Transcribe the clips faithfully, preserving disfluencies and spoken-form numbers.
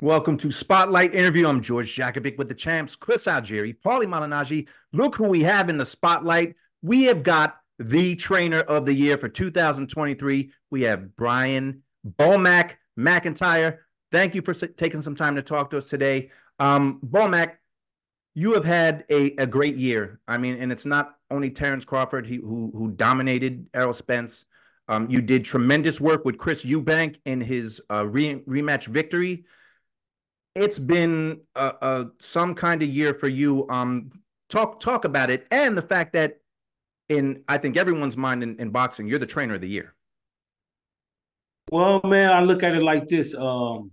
Welcome to Spotlight Interview. I'm George Jakovic with the champs, Chris Algieri, Paulie Malignaggi. Look who we have in the spotlight. We have got the trainer of the year for two thousand twenty-three. We have Brian Bomac McIntyre. Thank you for taking some time to talk to us today. Um, Bomac, you have had a, a great year. I mean, and it's not only Terrence Crawford he, who, who dominated Errol Spence. Um, you did tremendous work with Chris Eubank in his uh, re- rematch victory. It's been uh, uh, some kind of year for you. Um, talk talk about it, and the fact that in I think everyone's mind in, in boxing, you're the trainer of the year. Well, man, I look at it like this. Um,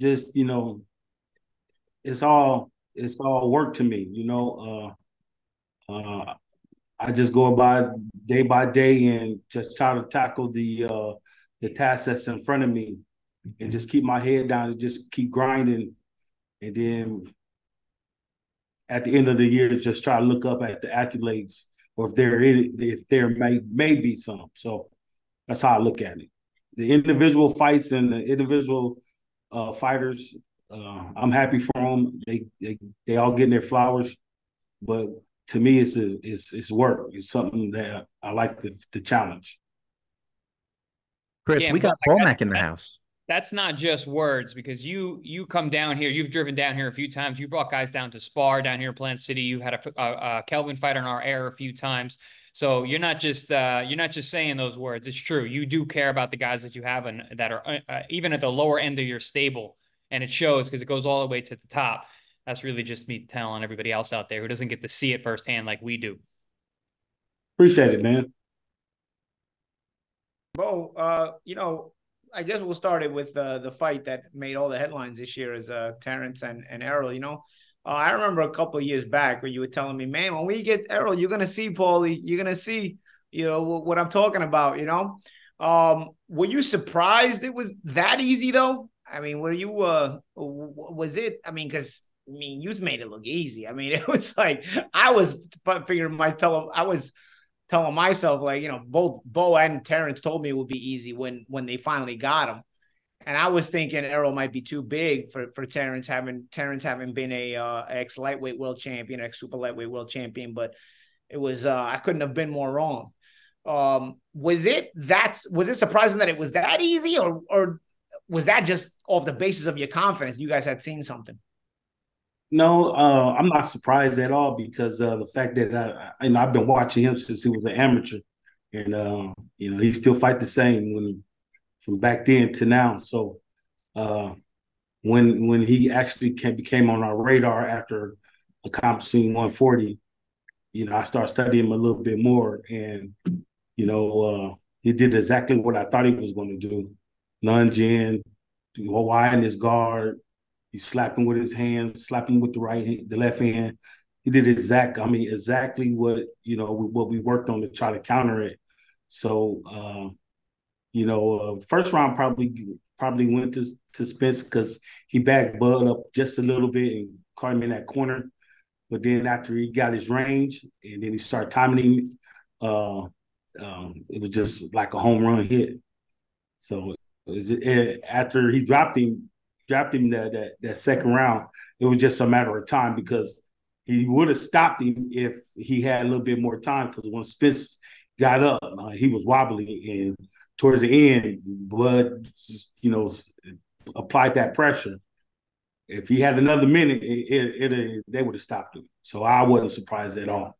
just you know, it's all it's all work to me. You know, uh, uh, I just go about day by day and just try to tackle the uh, the tasks that's in front of me, and just keep my head down and just keep grinding. And then at the end of the year, just try to look up at the accolades, or if there is, if there may may be some. So that's how I look at it. The individual fights and the individual uh, fighters, uh, I'm happy for them. They they they all getting their flowers, but to me, it's a, it's it's work. It's something that I like to to challenge. Chris, yeah, we got Bomac in the house. That's not just words, because you you come down here. You've driven down here a few times. You brought guys down to spar down here in Plant City. You had a, a, a Kelvin fight on our air a few times. So you're not just uh, you're not just saying those words. It's true. You do care about the guys that you have and that are uh, even at the lower end of your stable, and it shows because it goes all the way to the top. That's really just me telling everybody else out there who doesn't get to see it firsthand like we do. Appreciate it, man. Bo, uh, you know. I guess we'll start it with uh, the fight that made all the headlines this year is uh, Terrence and, and Errol. You know, uh, I remember a couple of years back where you were telling me, man, when we get Errol, you're going to see Paulie, you're going to see, you know, w- what I'm talking about, you know. Um, were you surprised it was that easy, though? I mean, were you, uh, w- was it, I mean, because, I mean, you made it look easy. I mean, it was like, I was figuring my fellow, I was telling myself, like, you know, both Bo and Terrence told me it would be easy when when they finally got him. And I was thinking Errol might be too big for, for Terrence, having Terrence having been a uh, ex-lightweight world champion, ex-super lightweight world champion, but it was, uh, I couldn't have been more wrong. Um, was it that's was it surprising that it was that easy, or or was that just off the basis of your confidence? You guys had seen something? No, uh, I'm not surprised at all, because uh, the fact that I, I, you know, I've been watching him since he was an amateur, and uh, you know, he still fight the same when, from back then to now. So uh, when when he actually came, became on our radar after accomplishing one forty, you know, I started studying him a little bit more, and you know, uh, he did exactly what I thought he was going to do: lunge in, do Hawaiian his guard. You slap him with his hands, slap him with the right hand, the left hand. He did exact, I mean, exactly what, you know, what we worked on to try to counter it. So, uh, you know, uh, first round probably probably went to, to Spence because he backed Bud up just a little bit and caught him in that corner. But then after he got his range and then he started timing him, uh, um, it was just like a home run hit. So it was, it, after he dropped him, dropped him that, that that second round, it was just a matter of time, because he would have stopped him if he had a little bit more time, because when Spence got up, uh, he was wobbly, and towards the end, Bud, you know, applied that pressure. If he had another minute, it, it, it, they would have stopped him. So I wasn't surprised at all.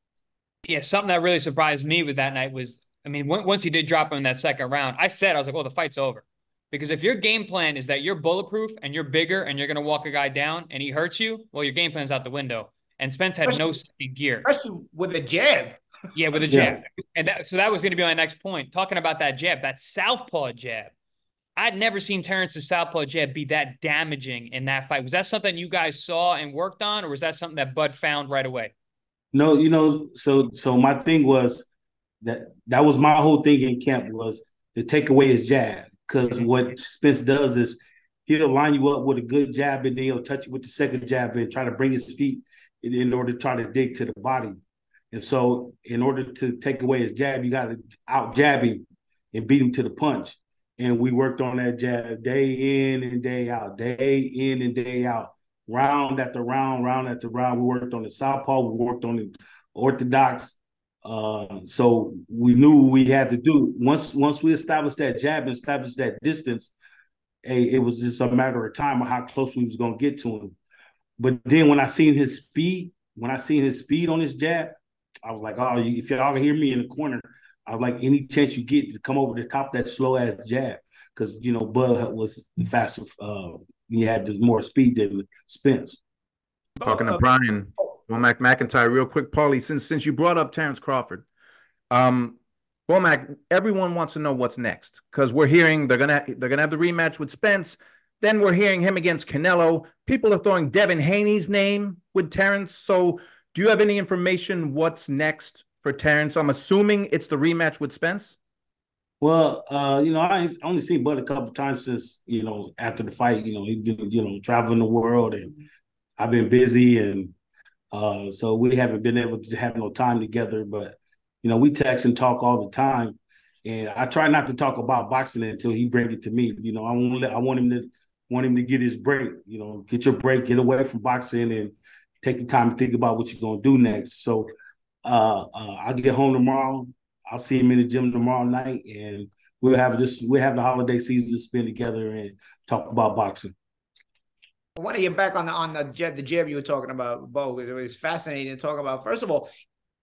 Yeah, something that really surprised me with that night was, I mean, w- once he did drop him in that second round, I said, I was like, well, the fight's over. Because if your game plan is that you're bulletproof and you're bigger and you're going to walk a guy down and he hurts you, well, your game plan's out the window. And Spence had especially, no second gear. Especially with a jab. Yeah, with a jab. Yeah. And that, so that was going to be my next point, talking about that jab, that southpaw jab. I'd never seen Terrence's southpaw jab be that damaging in that fight. Was that something you guys saw and worked on, or was that something that Bud found right away? No, you know, so so my thing was that that was my whole thing in camp was to take away his jab, because what Spence does is he'll line you up with a good jab and then he'll touch you with the second jab and try to bring his feet in, in order to try to dig to the body. And so in order to take away his jab, you got to out jab him and beat him to the punch. And we worked on that jab day in and day out, day in and day out, round after round, round after round. We worked on the southpaw. We worked on the orthodox. Uh, so we knew what we had to do. Once once we established that jab and established that distance, hey, it was just a matter of time of how close we was going to get to him. But then when I seen his speed, when I seen his speed on his jab, I was like, oh, if y'all hear me in the corner, I was like, any chance you get to come over the top of that slow-ass jab, because, you know, Bud was faster. Uh, he had more speed than Spence. Talking to Brian Bomac McIntyre real quick, Paulie, since since you brought up Terrence Crawford. Um, Bomac, everyone wants to know what's next, because we're hearing they're gonna they're gonna have the rematch with Spence. Then we're hearing him against Canelo. People are throwing Devin Haney's name with Terrence. So do you have any information what's next for Terrence? I'm assuming it's the rematch with Spence. Well, uh, you know, I only seen Bud a couple of times since, you know, after the fight. You know, he's been, you know, traveling the world, and I've been busy, and uh, so we haven't been able to have no time together. But, you know, we text and talk all the time, and I try not to talk about boxing until he brings it to me. You know, I want I want him to want him to get his break. You know, get your break, get away from boxing, and take the time to think about what you're gonna do next. So uh, uh, I'll get home tomorrow. I'll see him in the gym tomorrow night, and we'll have this. We'll have the holiday season to spend together and talk about boxing. I want to get back on the on the jab, the jab you were talking about, Bo, because it was fascinating to talk about. First of all,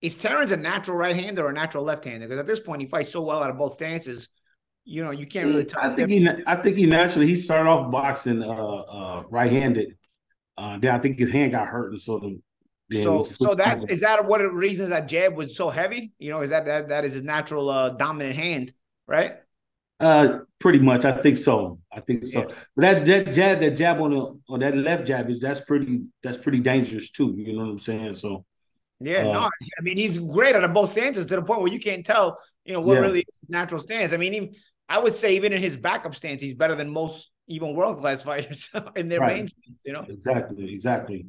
is Terrence a natural right hander or a natural left hander? Because at this point, he fights so well out of both stances. You know, you can't really tell. I think he, I think he naturally he started off boxing uh, uh, right handed. Uh, then I think his hand got hurt, and so the yeah, so so that over. Is that one of the reasons that jab was so heavy? You know, is that that, that is his natural uh, dominant hand, right? Uh, pretty much, I think so. I think so. Yeah. But that, that jab, that jab on the on that left jab is that's pretty that's pretty dangerous too. You know what I'm saying? So yeah, uh, no, I mean he's great at both stances to the point where you can't tell, you know, what yeah. really is natural stance. I mean, even, I would say even in his backup stance, he's better than most. Even world-class fighters in their right. main teams, you know? Exactly, exactly.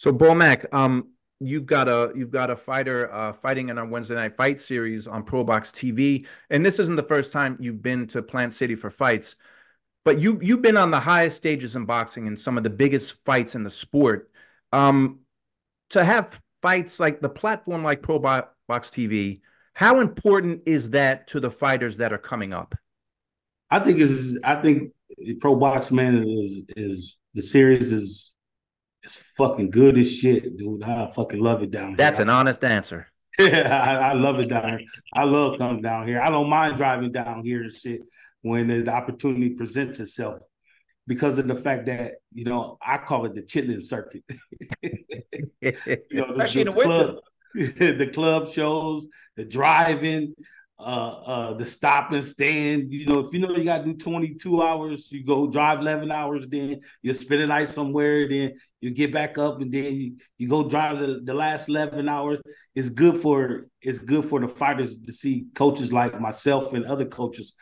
So, Bomac, um, you've got a you've got a fighter uh, fighting in our Wednesday Night Fight series on ProBox T V, and this isn't the first time you've been to Plant City for fights, but you, you've been on the highest stages in boxing and some of the biggest fights in the sport. Um, to have fights like the platform like ProBox T V, how important is that to the fighters that are coming up? I think is I think Pro Box, man, is is the series is is fucking good as shit, dude. I fucking love it down here. That's an honest answer. Yeah, I, I love it down here. I love coming down here. I don't mind driving down here and shit when the opportunity presents itself, because of the fact that, you know, I call it the chitlin circuit. You know, especially the club, the club shows, the driving. Uh, uh, the stop and stand, you know, if you know you got to do twenty-two hours, you go drive eleven hours, then you spend a night somewhere, then you get back up, and then you, you go drive the, the last eleven hours. It's good for it's good for the fighters to see coaches like myself and other coaches,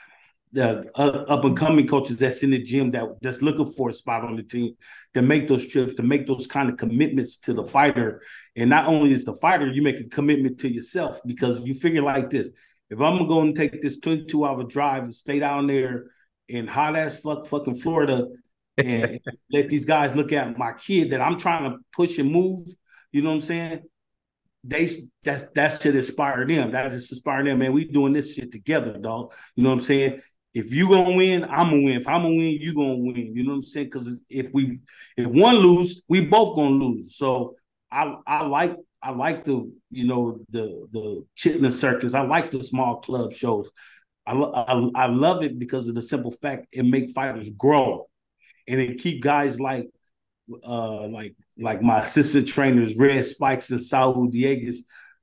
the uh, up and coming coaches that's in the gym that that's looking for a spot on the team, to make those trips, to make those kind of commitments to the fighter. And not only is the fighter, you make a commitment to yourself, because you figure like this: if I'm going to go and take this twenty-two hour drive and stay down there in hot ass fuck fucking Florida and let these guys look at my kid that I'm trying to push and move, you know what I'm saying? They that's that should inspire them. That just inspire them, man. We doing this shit together, dog. You know what I'm saying? If you gonna win, I'm gonna win. If I'm gonna win, you gonna win. You know what I'm saying? Because if we if one lose, we both gonna lose. So I I like. I like the, you know, the the chitlin circus. I like the small club shows. I, lo- I I love it because of the simple fact it make fighters grow, and it keep guys like uh like like my assistant trainers, Red Spikes and Saúl Diegas,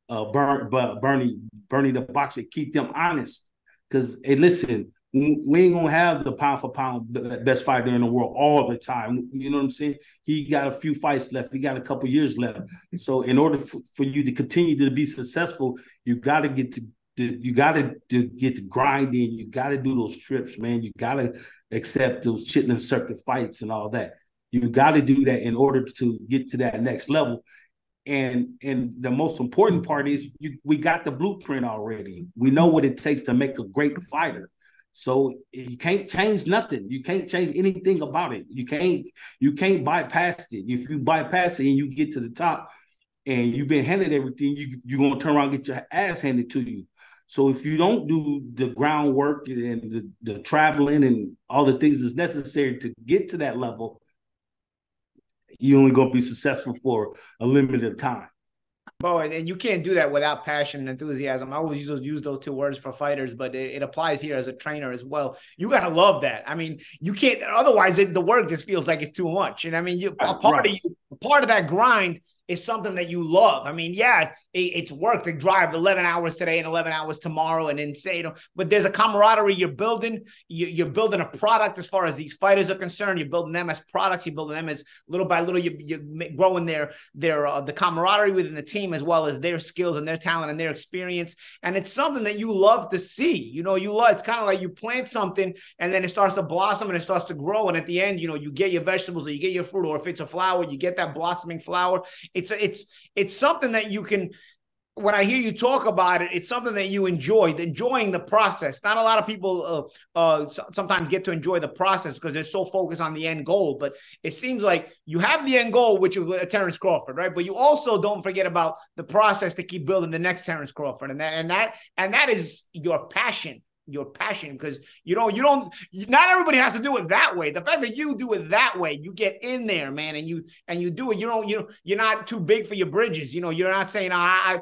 uh, Ber Bernie, Bernie the boxer, keep them honest. Because, hey, listen, we ain't going to have the pound for pound best fighter in the world all the time. You know what I'm saying? He got a few fights left. He got a couple years left. So in order for you to continue to be successful, you got to get to, you got to get to grinding. You got to do those trips, man. You got to accept those chitlin circuit fights and all that. You got to do that in order to get to that next level. And and the most important part is you, we got the blueprint already. We know what it takes to make a great fighter. So you can't change nothing. You can't change anything about it. You can't you can't bypass it. If you bypass it and you get to the top and you've been handed everything, you, you're going to turn around and get your ass handed to you. So if you don't do the groundwork and the, the traveling and all the things that's necessary to get to that level, you're only going to be successful for a limited time. Bo, and, and you can't do that without passion and enthusiasm. I always use, use those two words for fighters, but it, it applies here as a trainer as well. You got to love that. I mean, you can't, otherwise it, the work just feels like it's too much. And I mean, you, a part, right. of you, part of that grind is something that you love. I mean, yeah, it, it's work to drive eleven hours today and eleven hours tomorrow and then say, you know, but there's a camaraderie you're building. You, you're building a product as far as these fighters are concerned. You're building them as products. You're building them as little by little. You, you're growing their, their uh, the camaraderie within the team as well as their skills and their talent and their experience. And it's something that you love to see. You know, you love, it's kind of like you plant something and then it starts to blossom and it starts to grow. And at the end, you know, you get your vegetables or you get your fruit, or if it's a flower, you get that blossoming flower. It's it's it's something that you can, when I hear you talk about it, it's something that you enjoy, enjoying the process. Not a lot of people uh, uh, sometimes get to enjoy the process because they're so focused on the end goal. But it seems like you have the end goal, which is Terrence Crawford, right? But you also don't forget about the process to keep building the next Terrence Crawford. And that and that and that is your passion. Your passion, because you don't, you don't, not everybody has to do it that way. The fact that you do it that way, you get in there, man, and you, and you do it. You don't, you, you're not too big for your bridges. You know, you're not saying, oh, I,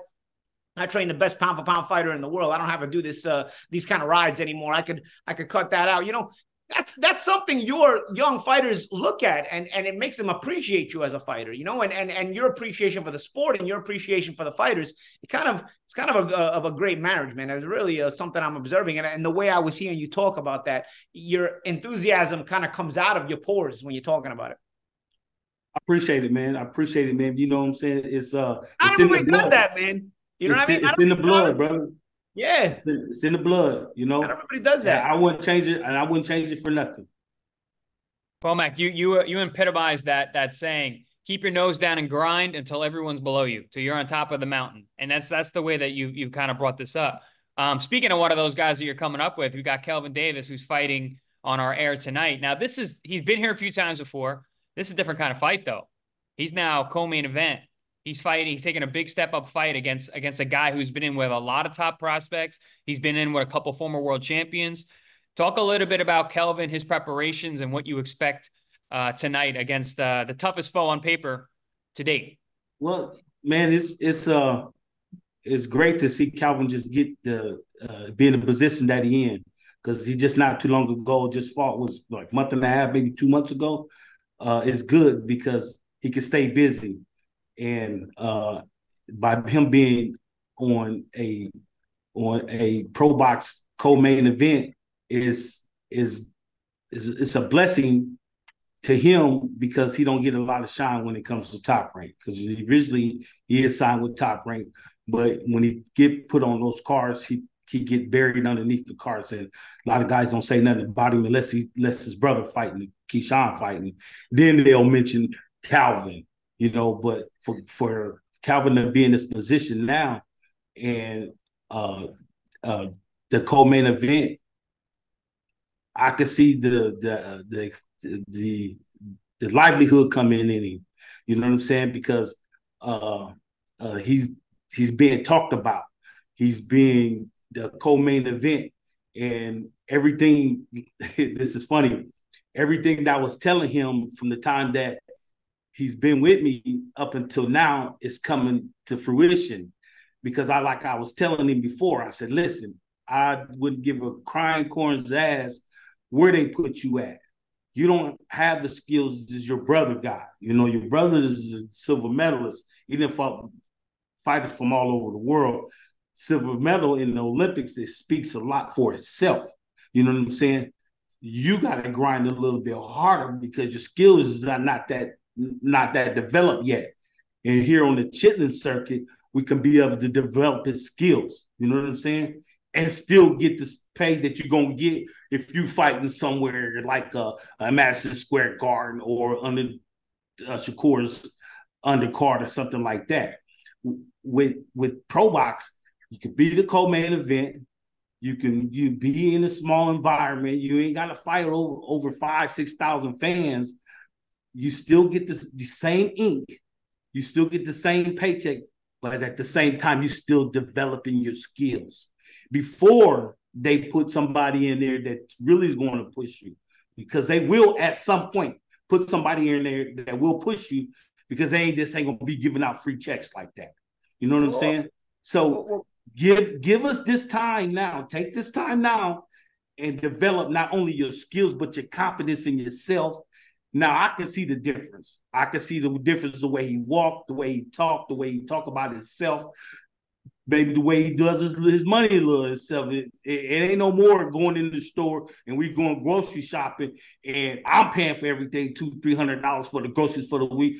I train the best pound for pound fighter in the world. I don't have to do this, uh, these kind of rides anymore. I could, I could cut that out. You know, that's, that's something your young fighters look at, and, and it makes them appreciate you as a fighter, you know, and, and, and your appreciation for the sport and your appreciation for the fighters. It kind of, it's kind of a, of a great marriage, man. It was really uh, something I'm observing. And, and the way I was hearing you talk about that, your enthusiasm kind of comes out of your pores when you're talking about it. I appreciate it, man. I appreciate it, man. You know what I'm saying? It's, uh, it's in the blood, that, man. You know it's, what I mean? It's in the blood, brother. Yeah, it's in, it's in the blood, you know. Not everybody does that. I wouldn't change it, and I wouldn't change it for nothing. Bomac, you you you epitomize that that saying. Keep your nose down and grind until everyone's below you, till you're on top of the mountain. And that's that's the way that you you've kind of brought this up. Um, speaking of one of those guys that you're coming up with, we got Kelvin Davis, who's fighting on our air tonight. Now, this is he's been here a few times before. This is a different kind of fight, though. He's now co-main event. He's fighting. He's taking a big step-up fight against against a guy who's been in with a lot of top prospects. He's been in with a couple former world champions. Talk a little bit about Kelvin, his preparations, and what you expect uh, tonight against uh, the toughest foe on paper to date. Well, man, it's it's uh it's great to see Kelvin just get the uh, be in the position that he in, because he just not too long ago just fought was like a month and a half, maybe two months ago. Uh, it's good because he can stay busy. And uh, by him being on a on a ProBox co-main event is is is it's a blessing to him, because he don't get a lot of shine when it comes to Top Rank, because originally he is signed with Top Rank, but when he get put on those cards, he he get buried underneath the cards, and a lot of guys don't say nothing about him unless he unless his brother fighting, Keyshawn fighting, then they'll mention Kelvin. You know, but for, for Kelvin to be in this position now, and uh, uh, the co-main event, I could see the the the the, the livelihood coming in him. You know what I'm saying? Because uh, uh, he's he's being talked about. He's being the co-main event, and everything. This is funny. Everything that I was telling him from the time that he's been with me up until now is coming to fruition, because I, like I was telling him before, I said, listen, I wouldn't give a crying corn's ass where they put you at. you don't have the skills as your brother got. You know, your brother is a silver medalist. He didn't fight fighters from all over the world. Silver medal in the Olympics, it speaks a lot for itself. You know what I'm saying? You got to grind a little bit harder because your skills are not that not that developed yet. And here on the Chitlin circuit, we can be able to develop his skills. You know what I'm saying? And still get the pay that you're going to get if you fighting somewhere like a, a Madison Square Garden or under uh, Shakur's undercard or something like that. With with ProBox, you can be the co-main event. You can you be in a small environment. You ain't got to fight over over five, six thousand fans. You still get this, the same ink. You still get the same paycheck, but at the same time, you're still developing your skills before they put somebody in there that really is going to push you, because they will at some point put somebody in there that will push you, because they ain't just ain't going to be giving out free checks like that. You know what I'm saying? So give give us this time now. Take this time now and develop not only your skills, but your confidence in yourself. Now, I can see the difference. I can see the difference the way he walked, the way he talked, the way he talked about himself, baby, the way he does his, his money little himself. It, it, it ain't no more going in the store and we going grocery shopping and I'm paying for everything, two, three hundred dollars for the groceries for the week.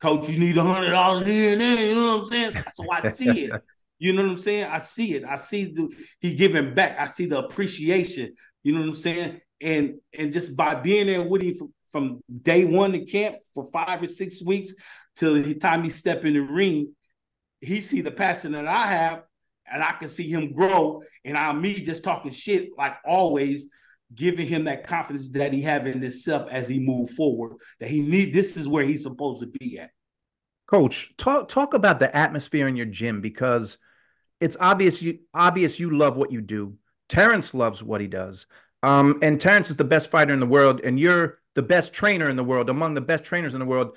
Coach, you need a hundred dollars here and there, you know what I'm saying? So I see it. You know what I'm saying? I see it. I see the, he giving back. I see the appreciation. You know what I'm saying? And and just by being there with him for, from day one to camp for five or six weeks till the time he step in the ring, he see the passion that I have, and I can see him grow. And I'm me just talking shit like always, giving him that confidence that he have in himself as he move forward. That he need. This is where he's supposed to be at. Coach, talk talk about the atmosphere in your gym, because it's obvious you obvious you love what you do. Terrence loves what he does, um, and Terrence is the best fighter in the world, and you're the best trainer in the world, among the best trainers in the world.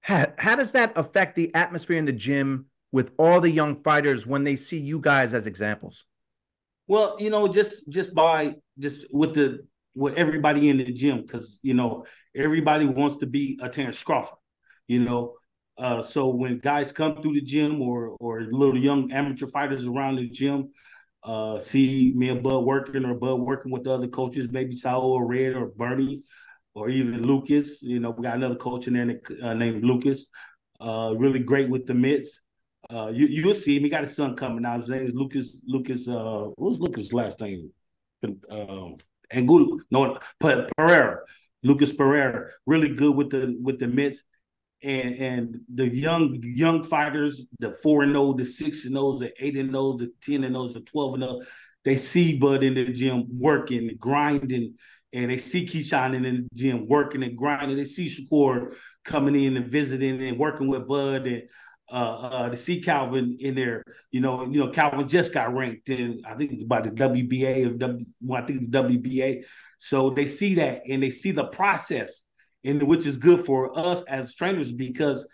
How, how does that affect the atmosphere in the gym with all the young fighters when they see you guys as examples? Well, you know, just just by just with the with everybody in the gym, because, you know, everybody wants to be a Terrence Crawford, you know. Uh, so when guys come through the gym or or little young amateur fighters around the gym, uh, see me and Bud working or Bud working with the other coaches, maybe Saúl or Red or Bernie, or even Lucas, you know, we got another coach in there uh, named Lucas, uh, really great with the mitts. Uh, you, you'll see him. He got his son coming out. His name is Lucas, Lucas, uh, what's Lucas' last name? Uh, Angulo, no, Pereira, Lucas Pereira, really good with the with the mitts. And and the young young fighters, the four and oh, the six and ohs, the eight and ohs, the ten and ohs, the twelve and ohs, they see Bud in the gym working, grinding. And they see Keyshawn in the gym working and grinding. They see Shakur coming in and visiting and working with Bud, and uh, uh, to see Kelvin in there. You know, you know, Kelvin just got ranked in, I think it's by the W B A or W, well, I think it's W B A. So they see that and they see the process, and which is good for us as trainers, because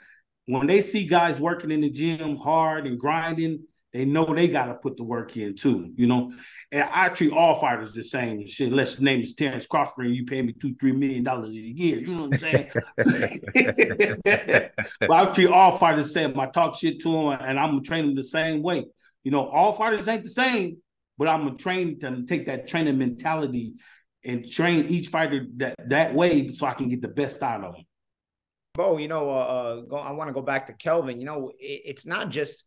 when they see guys working in the gym hard and grinding, they know they got to put the work in too, you know. And I treat all fighters the same shit, unless your name is Terrence Crawford and you pay me two, three million dollars a year. You know what I'm saying? But I treat all fighters the same. I talk shit to them, and I'm gonna train them the same way. You know, all fighters ain't the same, but I'm gonna train them, take that training mentality, and train each fighter that that way, so I can get the best out of them. Bo, you know, uh, go, I want to go back to Kelvin. You know, it, it's not just.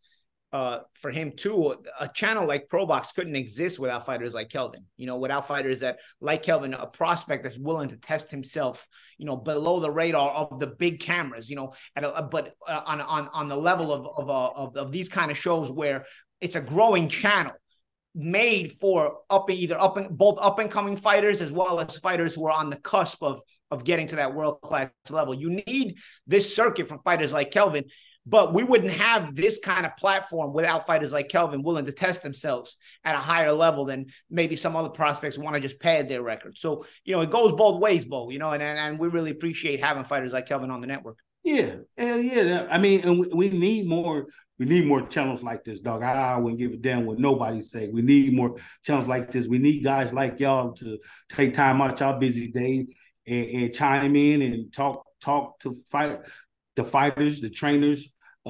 Uh, for him too, a channel like ProBox couldn't exist without fighters like Kelvin, you know, without fighters that like Kelvin, a prospect that's willing to test himself, you know, below the radar of the big cameras, you know, at a, but uh, on, on, on the level of, of, uh, of, of these kind of shows where it's a growing channel made for up either up and both up and coming fighters, as well as fighters who are on the cusp of, of getting to that world-class level. You need this circuit from fighters like Kelvin. But we wouldn't have this kind of platform without fighters like Kelvin willing to test themselves at a higher level than maybe some other prospects want to just pad their record. So, you know, it goes both ways, Bo, you know, and, and, and we really appreciate having fighters like Kelvin on the network. Yeah. And yeah. I mean, and we, we need more, we need more channels like this, dog. I, I wouldn't give a damn what nobody say. We need more channels like this. We need guys like y'all to take time out y'all busy day and, and chime in and talk talk to fight the fighters, the trainers, uh,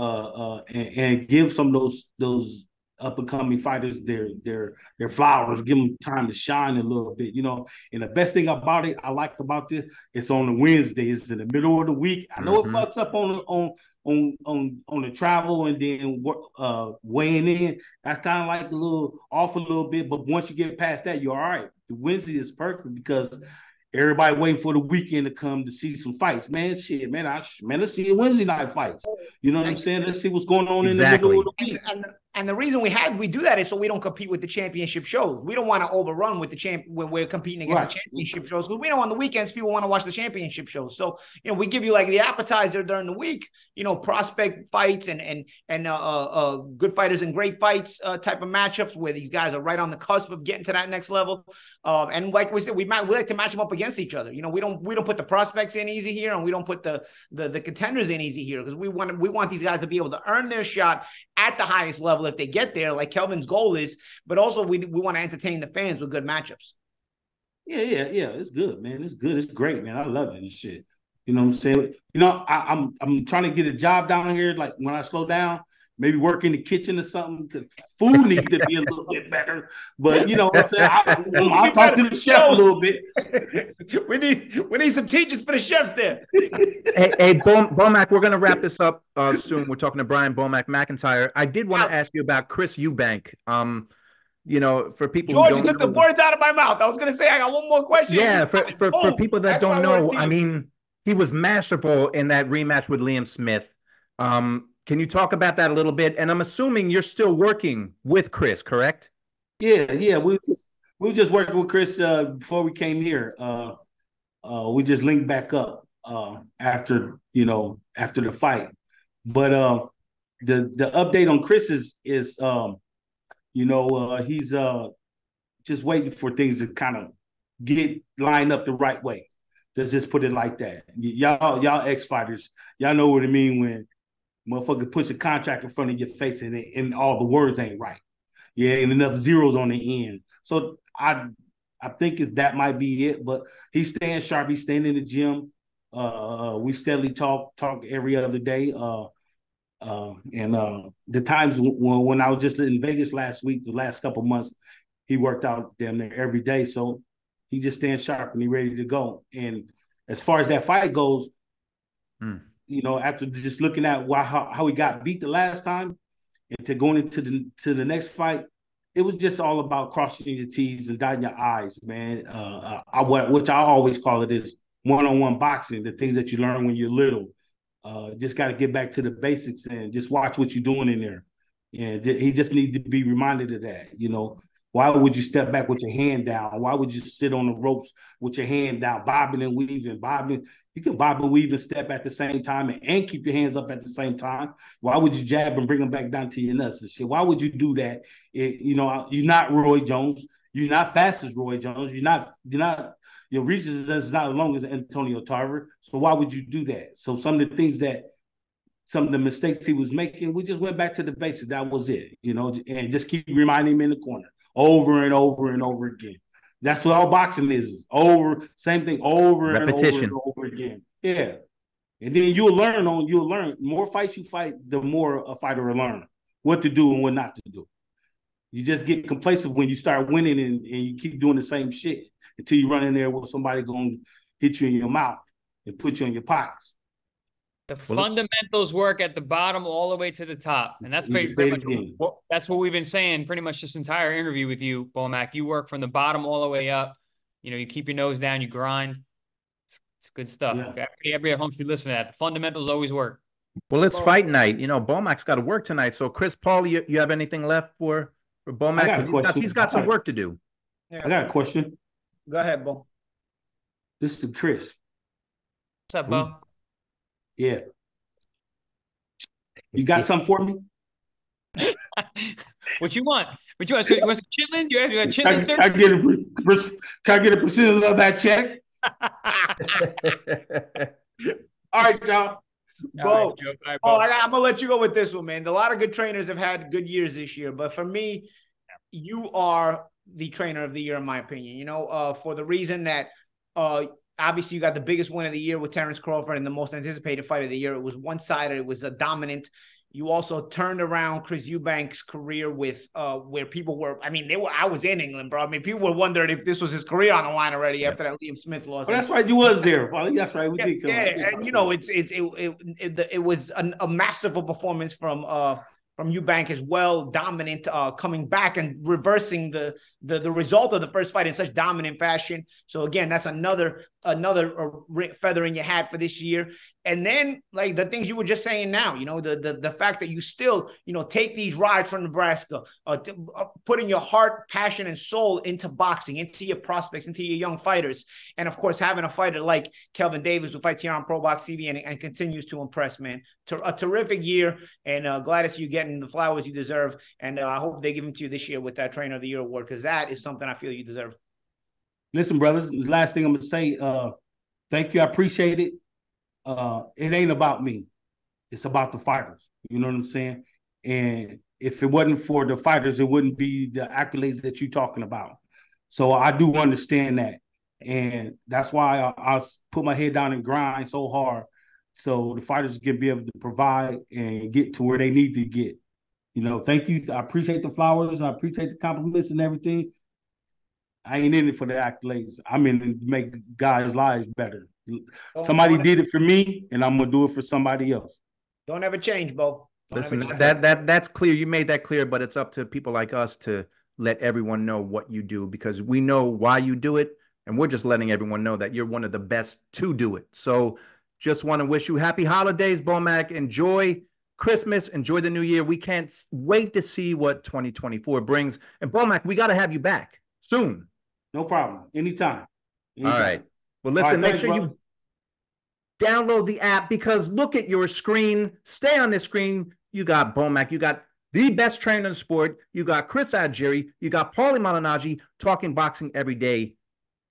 uh, and, and give some of those those up and coming fighters their their their flowers. Give them time to shine a little bit, you know. And the best thing about it, I like about this, it's on the Wednesday. It's in the middle of the week. I know mm-hmm. it fucks up on on on on on the travel and then uh, weighing in. That's kind of like a little off a little bit, but once you get past that, you're all right. The Wednesday is perfect because everybody waiting for the weekend to come to see some fights, man. Shit, man, I man, let's see Wednesday night fights. You know what I'm saying? Let's see what's going on exactly. in the middle of the week. And, and, and the reason we had we do that is so we don't compete with the championship shows. We don't want to overrun with the champ when we're competing against right. the championship shows, because we know on the weekends people want to watch the championship shows. So you know, we give you like the appetizer during the week. You know, prospect fights and and and uh, uh, good fighters and great fights uh, type of matchups where these guys are right on the cusp of getting to that next level. Um, and like we said, we might we like to match them up against. Against each other. You know, we don't we don't put the prospects in easy here, and we don't put the the, the contenders in easy here, because we want we want these guys to be able to earn their shot at the highest level if they get there, like Kelvin's goal is, but also we we want to entertain the fans with good matchups. Yeah, yeah, yeah. It's good, man. It's good. It's great, man. I love it and shit. You know what I'm saying? You know, I, I'm I'm trying to get a job down here. Like when I slow down, maybe work in the kitchen or something, because food needs to be a little bit better. But you know what I'm saying? I, I'll talk to the chef a little bit. we need we need some teachers for the chefs there. hey, hey Bomac, we're going to wrap this up uh, soon. We're talking to Brian Bomac McIntyre. I did want to ask you about Chris Eubank. Um, you know, for people George, who don't you took know, the words out of my mouth. I was going to say I got one more question. Yeah, for, for, oh, for people that don't know, I, I mean, he was masterful in that rematch with Liam Smith. Um Can you talk about that a little bit? And I'm assuming you're still working with Chris, correct? Yeah, yeah. We were just, we were just working with Chris uh, before we came here. Uh, uh, we just linked back up uh, after, you know, after the fight. But uh, the the update on Chris is, is um, you know, uh, he's uh, just waiting for things to kind of get lined up the right way. Let's just put it like that. Y'all, y'all ex-fighters, y'all know what I mean when motherfucker puts a contract in front of your face and, it, and all the words ain't right. Yeah, and enough zeros on the end. So I I think it's, that might be it, but he's staying sharp. He's staying in the gym. Uh, we steadily talk talk every other day. Uh, uh, and uh, the times when, when I was just in Vegas last week, the last couple months, he worked out damn near every day. So he just staying sharp and he ready to go. And as far as that fight goes, mm. you know, after just looking at why, how, how he got beat the last time and to going into the to the next fight, it was just all about crossing your T's and dotting your I's, man. Uh, I, which I always call it is one-on-one boxing, the things that you learn when you're little. Uh, just got to get back to the basics and just watch what you're doing in there. And he just needs to be reminded of that, you know. Why would you step back with your hand down? Why would you sit on the ropes with your hand down, bobbing and weaving, bobbing? You can bob and weave and step at the same time and, and keep your hands up at the same time. Why would you jab and bring them back down to your nuts and shit? Why would you do that? It, you know, you're not Roy Jones. You're not fast as Roy Jones. You're not, you're not, your reach is not as long as Antonio Tarver. So why would you do that? So some of the things that, some of the mistakes he was making, we just went back to the basics. That was it, you know, and just keep reminding him in the corner. Over and over and over again. That's what all boxing is. is over, same thing, over Repetition. and over and over again. Yeah, and then you'll learn on. You'll learn more fights you fight, the more a fighter will learn what to do and what not to do. You just get complacent when you start winning and, and you keep doing the same shit until you run in there with somebody going to hit you in your mouth and put you in your pockets. The well, fundamentals work at the bottom all the way to the top. And that's pretty much what, that's what we've been saying pretty much this entire interview with you, Bomac. You work from the bottom all the way up. You know, you keep your nose down, you grind. It's, it's good stuff. Yeah. Everybody, everybody at home should listen to that. The fundamentals always work. Well, it's fight night. You know, Bomac's got to work tonight. So, Chris, Paul, you, you have anything left for, for Bomac? He's got, he's got some work to do. Yeah. I got a question. Go ahead, Bo. This is Chris. What's up, Bo? Yeah. You got something for me? What you want? What you want? So you want some chitlin? You have, you have chitlin, sir? I, I get a, can I get a percentage of that check? All right, y'all. Bo, right, Joe. Right, Bo. Oh, I, I'm going to let you go with this one, man. A lot of good trainers have had good years this year. But for me, you are the trainer of the year, in my opinion. You know, uh, for the reason that uh, – obviously you got the biggest win of the year with Terrence Crawford and the most anticipated fight of the year. It was one-sided. It was a dominant. You also turned around Chris Eubank's career with uh, where people were, I mean, they were, I was in England, bro. I mean, people were wondering if this was his career on the line already yeah. after that Liam Smith loss. Well, that's right. You was there. Well, that's right. We yeah, did come yeah. yeah. And, you know, it's, it's, it, it, it, it was an, a masterful performance from, uh, from Eubank as well, dominant, uh, coming back and reversing the, the the result of the first fight in such dominant fashion. So again, that's another another feather in your hat for this year. And then like the things you were just saying now, you know, the the the fact that you still, you know, take these rides from Nebraska, uh, uh, putting your heart, passion, and soul into boxing, into your prospects, into your young fighters, and of course having a fighter like Kelvin Davis who fights here on ProBox T V and, and continues to impress, man. Ter- a terrific year, and uh, Gladys, you getting the flowers you deserve, and uh, I hope they give them to you this year with that Trainer of the Year award, because that is something I feel you deserve. Listen, brothers, the last thing I'm going to say, uh, thank you. I appreciate it. Uh, it ain't about me. It's about the fighters. You know what I'm saying? And if it wasn't for the fighters, it wouldn't be the accolades that you're talking about. So I do understand that. And that's why I, I put my head down and grind so hard so the fighters can be able to provide and get to where they need to get. You know, thank you. I appreciate the flowers. I appreciate the compliments and everything. I ain't in it for the accolades. I'm in it to make guys' lives better. Don't somebody did it for me, and I'm going to do it for somebody else. Don't ever change, Bo. Don't Listen, change. That, that, that's clear. You made that clear, but it's up to people like us to let everyone know what you do, because we know why you do it, and we're just letting everyone know that you're one of the best to do it. So just want to wish you happy holidays, Bomac. Enjoy Christmas, enjoy the new year. We can't wait to see what twenty twenty-four brings. And Bomac, we got to have you back soon. No problem. Anytime. Anytime. All right. Well, listen, right, make thanks, sure brother. You download the app, because look at your screen. Stay on this screen. You got Bomac. You got the best trainer in the sport. You got Chris Algieri. You got Paulie Malignaggi talking boxing every day.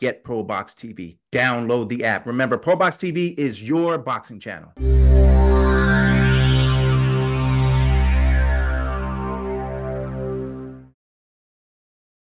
Get ProBox T V. Download the app. Remember, ProBox T V is your boxing channel.